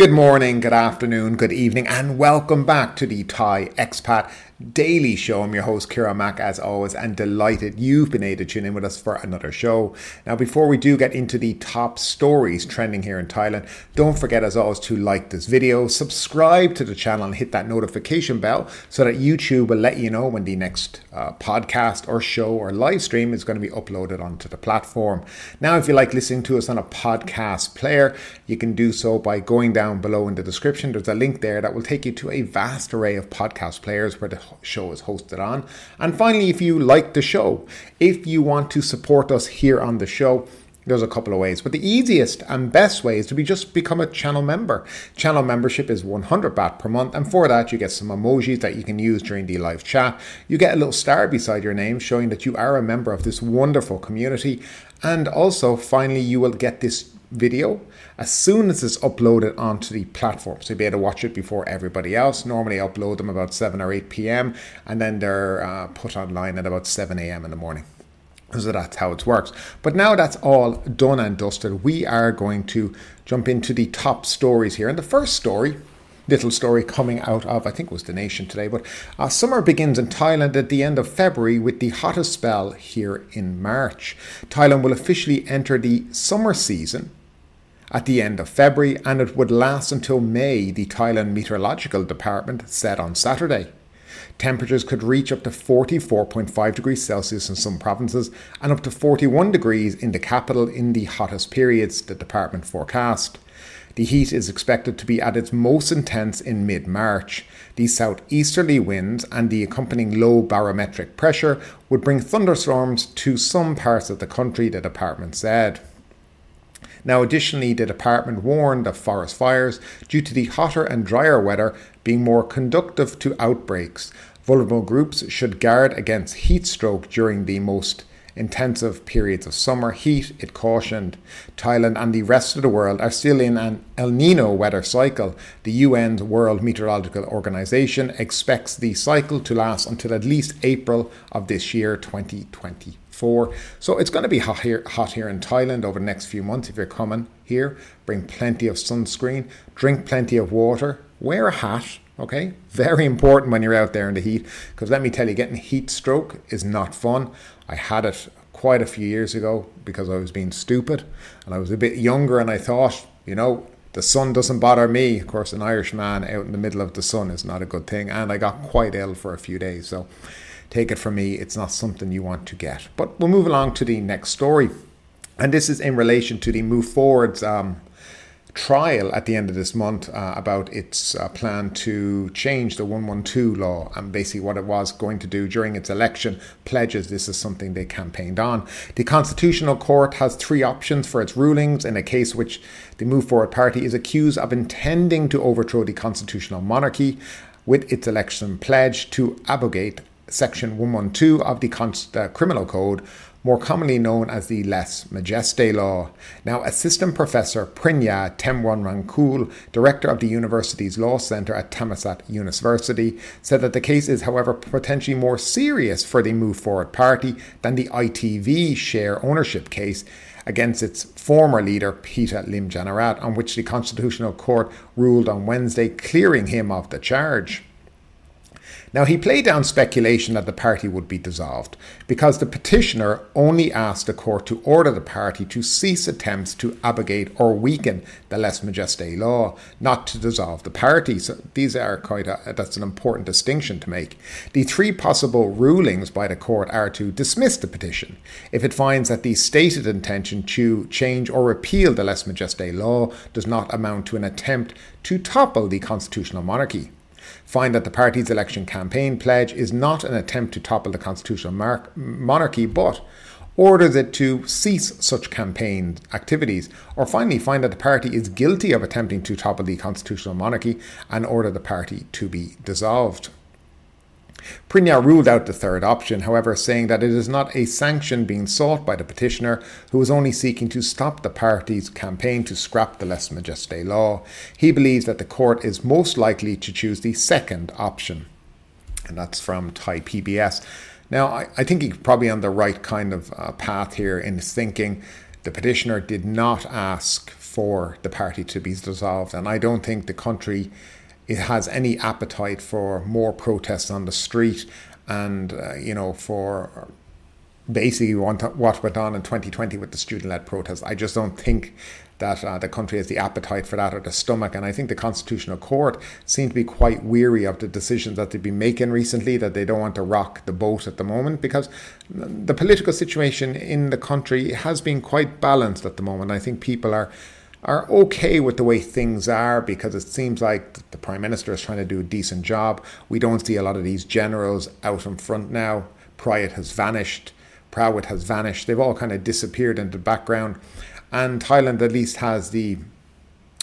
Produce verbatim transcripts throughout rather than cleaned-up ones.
Good morning, good afternoon, good evening, and welcome back to the Thai Expat Daily Show. I'm your host, Kira Mac, as always, and delighted you've been able to tune in with us for another show. Now, before we do get into the top stories trending here in Thailand, don't forget, as always, to like this video, subscribe to the channel, and hit that notification bell so that YouTube will let you know when the next uh, podcast or show or live stream is going to be uploaded onto the platform. Now, if you like listening to us on a podcast player, you can do so by going down below in the description. There's a link there that will take you to a vast array of podcast players where the show is hosted on. And finally, if you like the show, if you want to support us here on the show, there's a couple of ways, but the easiest and best way is to be just become a channel member. Channel membership is one hundred baht per month, and for that you get some emojis that you can use during the live chat. You get a little star beside your name showing that you are a member of this wonderful community, and also finally you will get this video as soon as it's uploaded onto the platform, so you'll be able to watch it before everybody else. Normally I upload them about seven or eight p.m. and then they're uh, put online at about seven a.m. in the morning. So that's how it works. But now that's all done and dusted, we are going to jump into the top stories here. And the first story, little story coming out of, I think it was The Nation today, but uh, summer begins in Thailand at the end of February with the hottest spell here in March. Thailand will officially enter the summer season at the end of February, and it would last until May, the Thailand Meteorological Department said on Saturday. Temperatures could reach up to forty-four point five degrees Celsius in some provinces and up to forty-one degrees in the capital in the hottest periods, the department forecast. The heat is expected to be at its most intense in mid-March. The southeasterly winds and the accompanying low barometric pressure would bring thunderstorms to some parts of the country, the department said. Now, additionally, the department warned of forest fires due to the hotter and drier weather being more conducive to outbreaks. Vulnerable groups should guard against heat stroke during the most intensive periods of summer heat, it cautioned. Thailand and the rest of the world are still in an El Nino weather cycle. The U N's World Meteorological Organization expects the cycle to last until at least April of this year, twenty twenty-four. So it's going to be hot here, hot here in Thailand over the next few months. If you're coming here, bring plenty of sunscreen, drink plenty of water, wear a hat. Okay, very important when you're out there in the heat, because let me tell you, getting heat stroke is not fun. I had it quite a few years ago because I was being stupid and I was a bit younger, and I thought, you know, the sun doesn't bother me. Of course, an Irish man out in the middle of the sun is not a good thing, and I got quite ill for a few days. So take it from me, it's not something you want to get. But we'll move along to the next story, and this is in relation to the Move Forward's um trial at the end of this month uh, about its uh, plan to change the one twelve law, and basically what it was going to do during its election pledges. This is something they campaigned on. The Constitutional Court has three options for its rulings in a case which the Move Forward party is accused of intending to overthrow the constitutional monarchy with its election pledge to abrogate Section one twelve of the Con- uh, Criminal Code, more commonly known as the Lese Majeste Law. Now, Assistant Professor Prinya Temwanrunkul, Director of the University's Law Centre at Thammasat University, said that the case is, however, potentially more serious for the Move Forward party than the I T V share ownership case against its former leader, Peter Lim Janarat, on which the Constitutional Court ruled on Wednesday, clearing him of the charge. Now, he played down speculation that the party would be dissolved because the petitioner only asked the court to order the party to cease attempts to abrogate or weaken the Lese Majeste Law, not to dissolve the party. So these are quite a, that's an important distinction to make. The three possible rulings by the court are to dismiss the petition if it finds that the stated intention to change or repeal the Lese Majeste Law does not amount to an attempt to topple the constitutional monarchy, find that the party's election campaign pledge is not an attempt to topple the constitutional mar- monarchy, but orders it to cease such campaign activities, or finally find that the party is guilty of attempting to topple the constitutional monarchy and order the party to be dissolved. Prinya ruled out the third option, however, saying that it is not a sanction being sought by the petitioner, who is only seeking to stop the party's campaign to scrap the Lese Majeste Law. He believes that the court is most likely to choose the second option. And that's from Thai P B S. Now, I, I think he's probably on the right kind of uh, path here in his thinking. The petitioner did not ask for the party to be dissolved. And I don't think the country it has any appetite for more protests on the street and, uh, you know, for basically what went on in twenty twenty with the student-led protest. I just don't think that uh, the country has the appetite for that or the stomach. And I think the Constitutional Court seem to be quite weary of the decisions that they've been making recently, that they don't want to rock the boat at the moment, because the political situation in the country has been quite balanced at the moment. I think people are are okay with the way things are, because it seems like the Prime Minister is trying to do a decent job. We don't see a lot of these generals out in front now. Prayut has vanished. Prawit has vanished. They've all kind of disappeared into the background. And Thailand at least has the,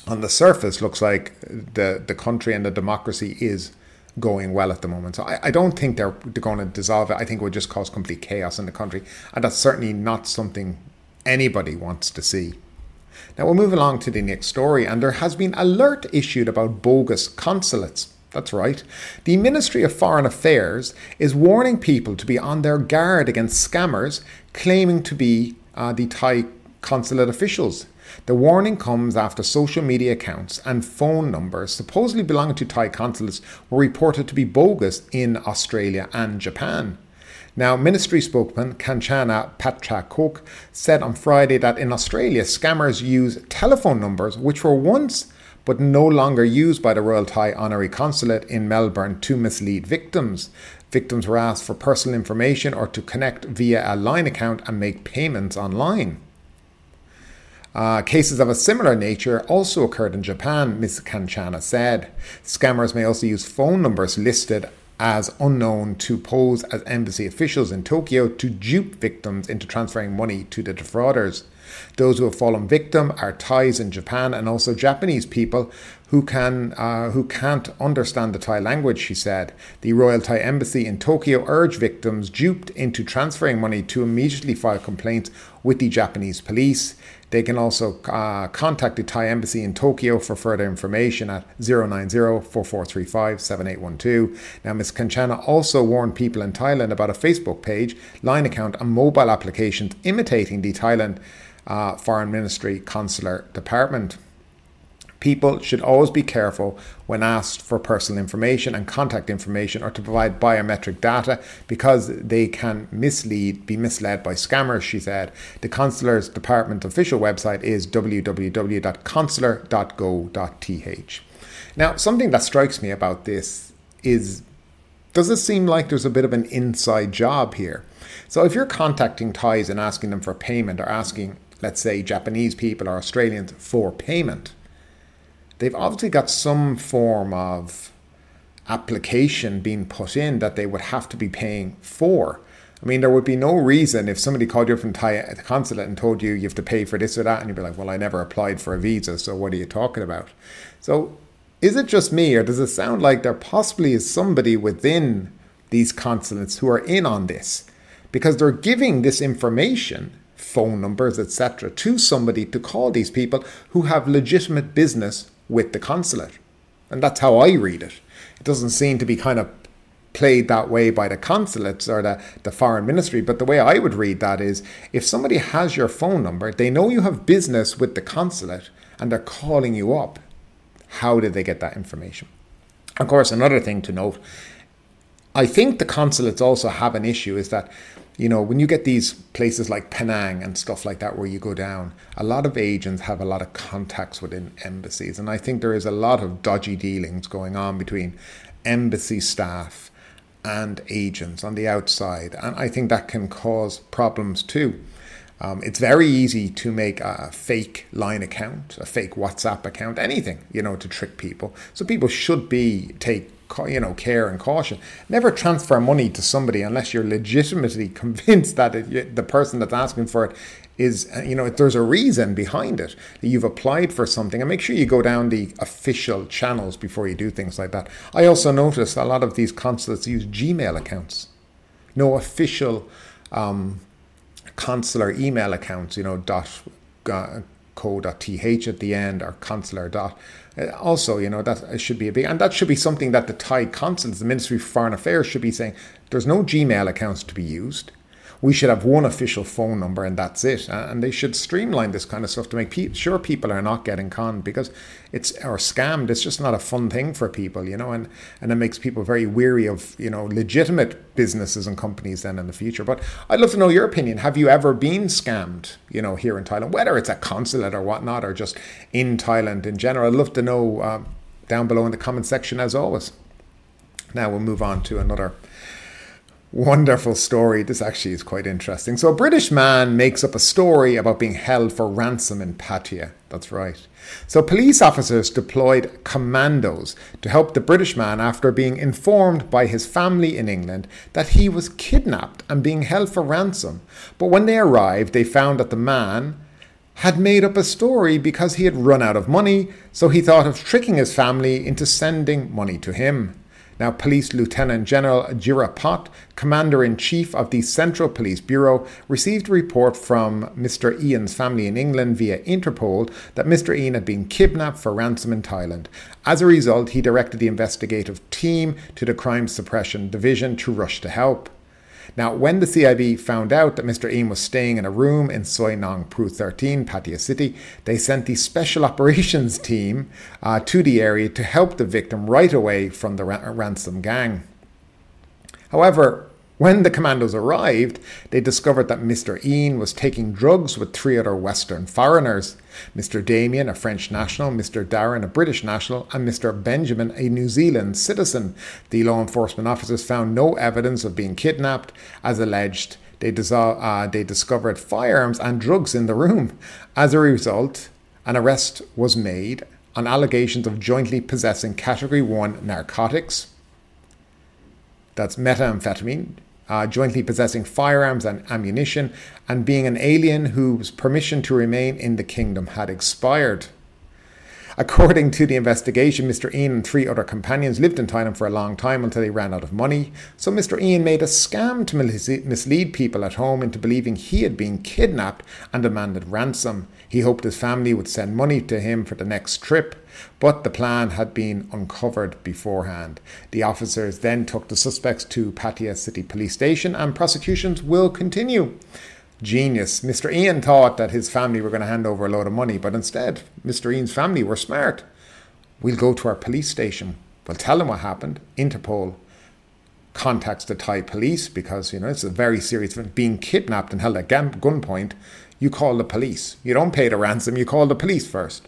on the surface, looks like the, the country and the democracy is going well at the moment. So I, I don't think they're, they're going to dissolve it. I think it would just cause complete chaos in the country. And that's certainly not something anybody wants to see. Now we'll move along to the next story. And there has been an alert issued about bogus consulates. That's right. The Ministry of Foreign Affairs is warning people to be on their guard against scammers claiming to be uh, the Thai consulate officials. The warning comes after social media accounts and phone numbers supposedly belonging to Thai consulates were reported to be bogus in Australia and Japan. Now, Ministry spokesman Kanchana Patchakok said on Friday that in Australia, scammers use telephone numbers which were once but no longer used by the Royal Thai Honorary Consulate in Melbourne to mislead victims. Victims were asked for personal information or to connect via a line account and make payments online. Uh, cases of a similar nature also occurred in Japan, Miz Kanchana said. Scammers may also use phone numbers listed as unknown to pose as embassy officials in Tokyo to dupe victims into transferring money to the defrauders. Those who have fallen victim are Thais in Japan and also Japanese people who, can, uh, who can't understand the Thai language, she said. The Royal Thai Embassy in Tokyo urged victims duped into transferring money to immediately file complaints with the Japanese police. They can also uh, contact the Thai Embassy in Tokyo for further information at zero nine zero four four three five seven eight one two. Now, Miz Kanchana also warned people in Thailand about a Facebook page, line account and mobile applications imitating the Thailand Uh, Foreign Ministry Consular Department. People should always be careful when asked for personal information and contact information or to provide biometric data, because they can mislead, be misled by scammers, she said. The Consular's Department official website is w w w dot consular dot go dot t h. Now, something that strikes me about this is, does it seem like there's a bit of an inside job here? So if you're contacting Thais and asking them for payment, or asking, let's say, Japanese people or Australians for payment, they've obviously got some form of application being put in that they would have to be paying for. I mean, there would be no reason if somebody called you up from Thai at the consulate and told you you have to pay for this or that, and you'd be like, well, I never applied for a visa, so what are you talking about? So is it just me, or does it sound like there possibly is somebody within these consulates who are in on this? Because they're giving this information, phone numbers, et cetera, to somebody to call these people who have legitimate business with the consulate. And that's how I read it. It doesn't seem to be kind of played that way by the consulates or the, the foreign ministry. But the way I would read that is, if somebody has your phone number, they know you have business with the consulate and they're calling you up. How did they get that information? Of course, another thing to note, I think the consulates also have an issue is that, you know, when you get these places like Penang and stuff like that where you go down, a lot of agents have a lot of contacts within embassies. And I think there is a lot of dodgy dealings going on between embassy staff and agents on the outside. And I think that can cause problems too. Um, it's very easy to make a fake line account, a fake WhatsApp account, anything, you know, to trick people. So people should be take you know, care and caution. Never transfer money to somebody unless you're legitimately convinced that it, the person that's asking for it is, you know, if there's a reason behind it, that you've applied for something. And make sure you go down the official channels before you do things like that. I also noticed a lot of these consulates use Gmail accounts. No official um, consular email accounts, you know, dot uh, co dot t h at the end, or consular dot. Also, you know, that should be a big, and that should be something that the Thai consulates, the Ministry of Foreign Affairs, should be saying. There's no Gmail accounts to be used. we should have one official phone number and that's it. And they should streamline this kind of stuff to make pe- sure people are not getting conned, because it's or scammed. It's just not a fun thing for people, you know, and, and it makes people very weary of, you know, legitimate businesses and companies then in the future. But I'd love to know your opinion. Have you ever been scammed, you know, here in Thailand, whether it's a consulate or whatnot, or just in Thailand in general? I'd love to know uh, down below in the comment section, as always. Now we'll move on to another wonderful story. This actually is quite interesting. So a British man makes up a story about being held for ransom in Pattaya. That's right. So police officers deployed commandos to help the British man after being informed by his family in England that he was kidnapped and being held for ransom. But when they arrived, they found that the man had made up a story because he had run out of money, so he thought of tricking his family into sending money to him. Now, Police Lieutenant General Jirapat, Commander-in-Chief of the Central Police Bureau, received a report from Mister Ian's family in England via Interpol that Mister Ian had been kidnapped for ransom in Thailand. As a result, he directed the investigative team to the Crime Suppression Division to rush to help. Now, when the C I B found out that Mister Ian was staying in a room in Soi Nong Pru thirteen, Pattaya City, they sent the Special Operations Team uh, to the area to help the victim right away from the ra- ransom gang. However, when the commandos arrived, they discovered that Mister Ian was taking drugs with three other Western foreigners. Mister Damien, a French national, Mister Darren, a British national, and Mister Benjamin, a New Zealand citizen. The law enforcement officers found no evidence of being kidnapped, as alleged. They, dissolve, uh, they discovered firearms and drugs in the room. As a result, an arrest was made on allegations of jointly possessing Category one narcotics, that's methamphetamine, Uh, jointly possessing firearms and ammunition, and being an alien whose permission to remain in the kingdom had expired. According to the investigation, Mister Ian and three other companions lived in Thailand for a long time until they ran out of money. So Mister Ian made a scam to mislead people at home into believing he had been kidnapped and demanded ransom. He hoped his family would send money to him for the next trip, but the plan had been uncovered beforehand. The officers then took the suspects to Pattaya City Police Station, and prosecutions will continue. Genius. Mister Ian thought that his family were going to hand over a load of money, but instead, Mister Ian's family were smart. We'll go to our police station. We'll tell them what happened. Interpol contacts the Thai police because, you know, it's a very serious thing. Being kidnapped and held at gunpoint, you call the police. You don't pay the ransom, you call the police first.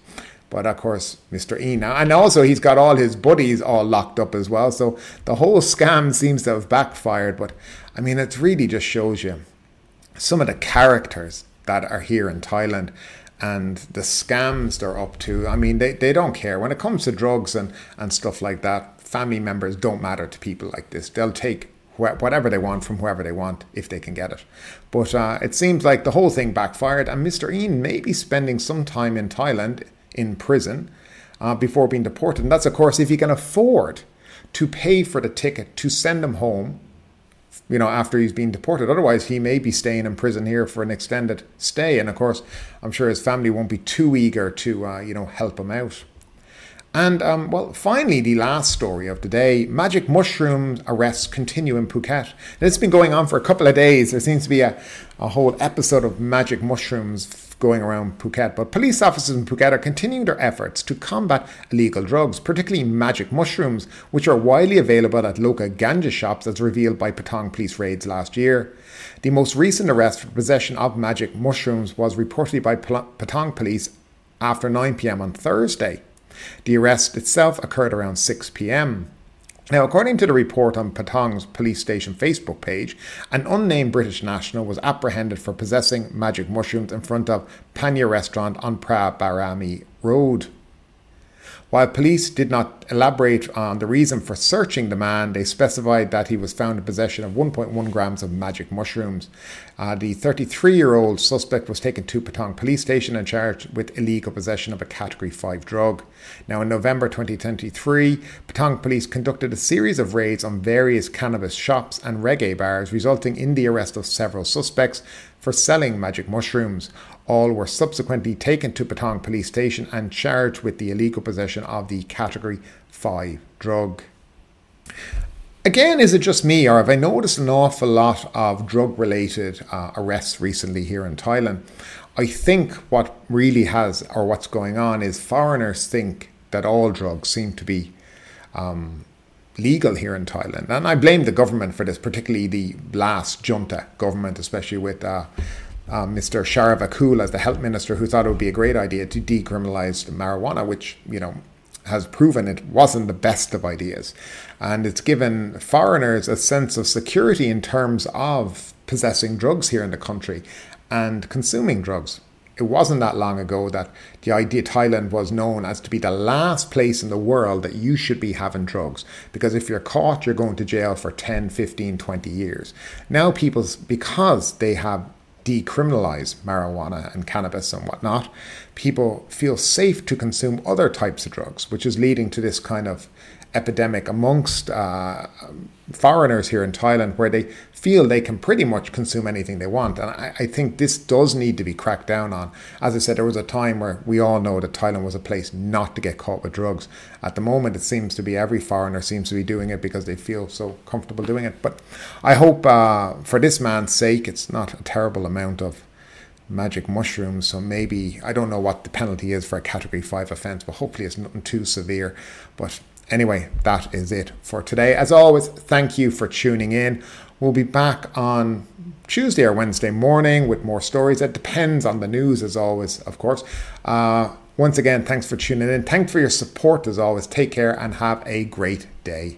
But of course, Mister Ian, and also he's got all his buddies all locked up as well. So the whole scam seems to have backfired. But I mean, it really just shows you some of the characters that are here in Thailand and the scams they're up to. I mean, they, they don't care. When it comes to drugs and, and stuff like that, family members don't matter to people like this. They'll take wh- whatever they want from whoever they want if they can get it. But uh, it seems like the whole thing backfired, and Mister Ian may be spending some time in Thailand in prison uh, before being deported. And that's, of course, if he can afford to pay for the ticket to send him home, you know, after he's been deported. Otherwise, he may be staying in prison here for an extended stay. And of course, I'm sure his family won't be too eager to, uh, you know, help him out. And, um, well, finally, the last story of the day, magic mushroom arrests continue in Phuket. And it's been going on for a couple of days. There seems to be a, a whole episode of magic mushrooms going around Phuket, but police officers in Phuket are continuing their efforts to combat illegal drugs, particularly magic mushrooms, which are widely available at local ganja shops, as revealed by Patong police raids last year. The most recent arrest for possession of magic mushrooms was reportedly by Patong police after nine p.m. on Thursday. The arrest itself occurred around six p.m. Now, according to the report on Patong's police station Facebook page, an unnamed British national was apprehended for possessing magic mushrooms in front of Panya restaurant on Pra Barami Road. While police did not elaborate on the reason for searching the man, they specified that he was found in possession of one point one grams of magic mushrooms. Uh, the thirty-three-year-old suspect was taken to Patong police station and charged with illegal possession of a Category five drug. Now, in November twenty twenty-three, Patong police conducted a series of raids on various cannabis shops and reggae bars, resulting in the arrest of several suspects for selling magic mushrooms. All were subsequently taken to Patong police station and charged with the illegal possession of the Category five drug. Again, is it just me, or have I noticed an awful lot of drug-related uh, arrests recently here in Thailand? I think what really has, or what's going on, is foreigners think that all drugs seem to be um, legal here in Thailand. And I blame the government for this, particularly the last junta government, especially with uh, uh, Mister Charavakul as the health minister, who thought it would be a great idea to decriminalize marijuana, which, you know, has proven it wasn't the best of ideas. And it's given foreigners a sense of security in terms of possessing drugs here in the country and consuming drugs. It wasn't that long ago that the idea Thailand was known as to be the last place in the world that you should be having drugs, because if you're caught, you're going to jail for ten, fifteen, twenty years. Now people, because they have decriminalize marijuana and cannabis and whatnot, people feel safe to consume other types of drugs, which is leading to this kind of epidemic amongst uh, foreigners here in Thailand, where they feel they can pretty much consume anything they want. And I, I think this does need to be cracked down on. As I said, there was a time where we all know that Thailand was a place not to get caught with drugs. At the moment, it seems to be every foreigner seems to be doing it because they feel so comfortable doing it. But I hope uh, for this man's sake, it's not a terrible amount of magic mushrooms, so maybe, I don't know what the penalty is for a category five offence, but hopefully it's nothing too severe. But anyway, that is it for today. As always, thank you for tuning in. We'll be back on Tuesday or Wednesday morning with more stories. It depends on the news, as always, of course. Uh, once again, thanks for tuning in. Thanks for your support, as always. Take care and have a great day.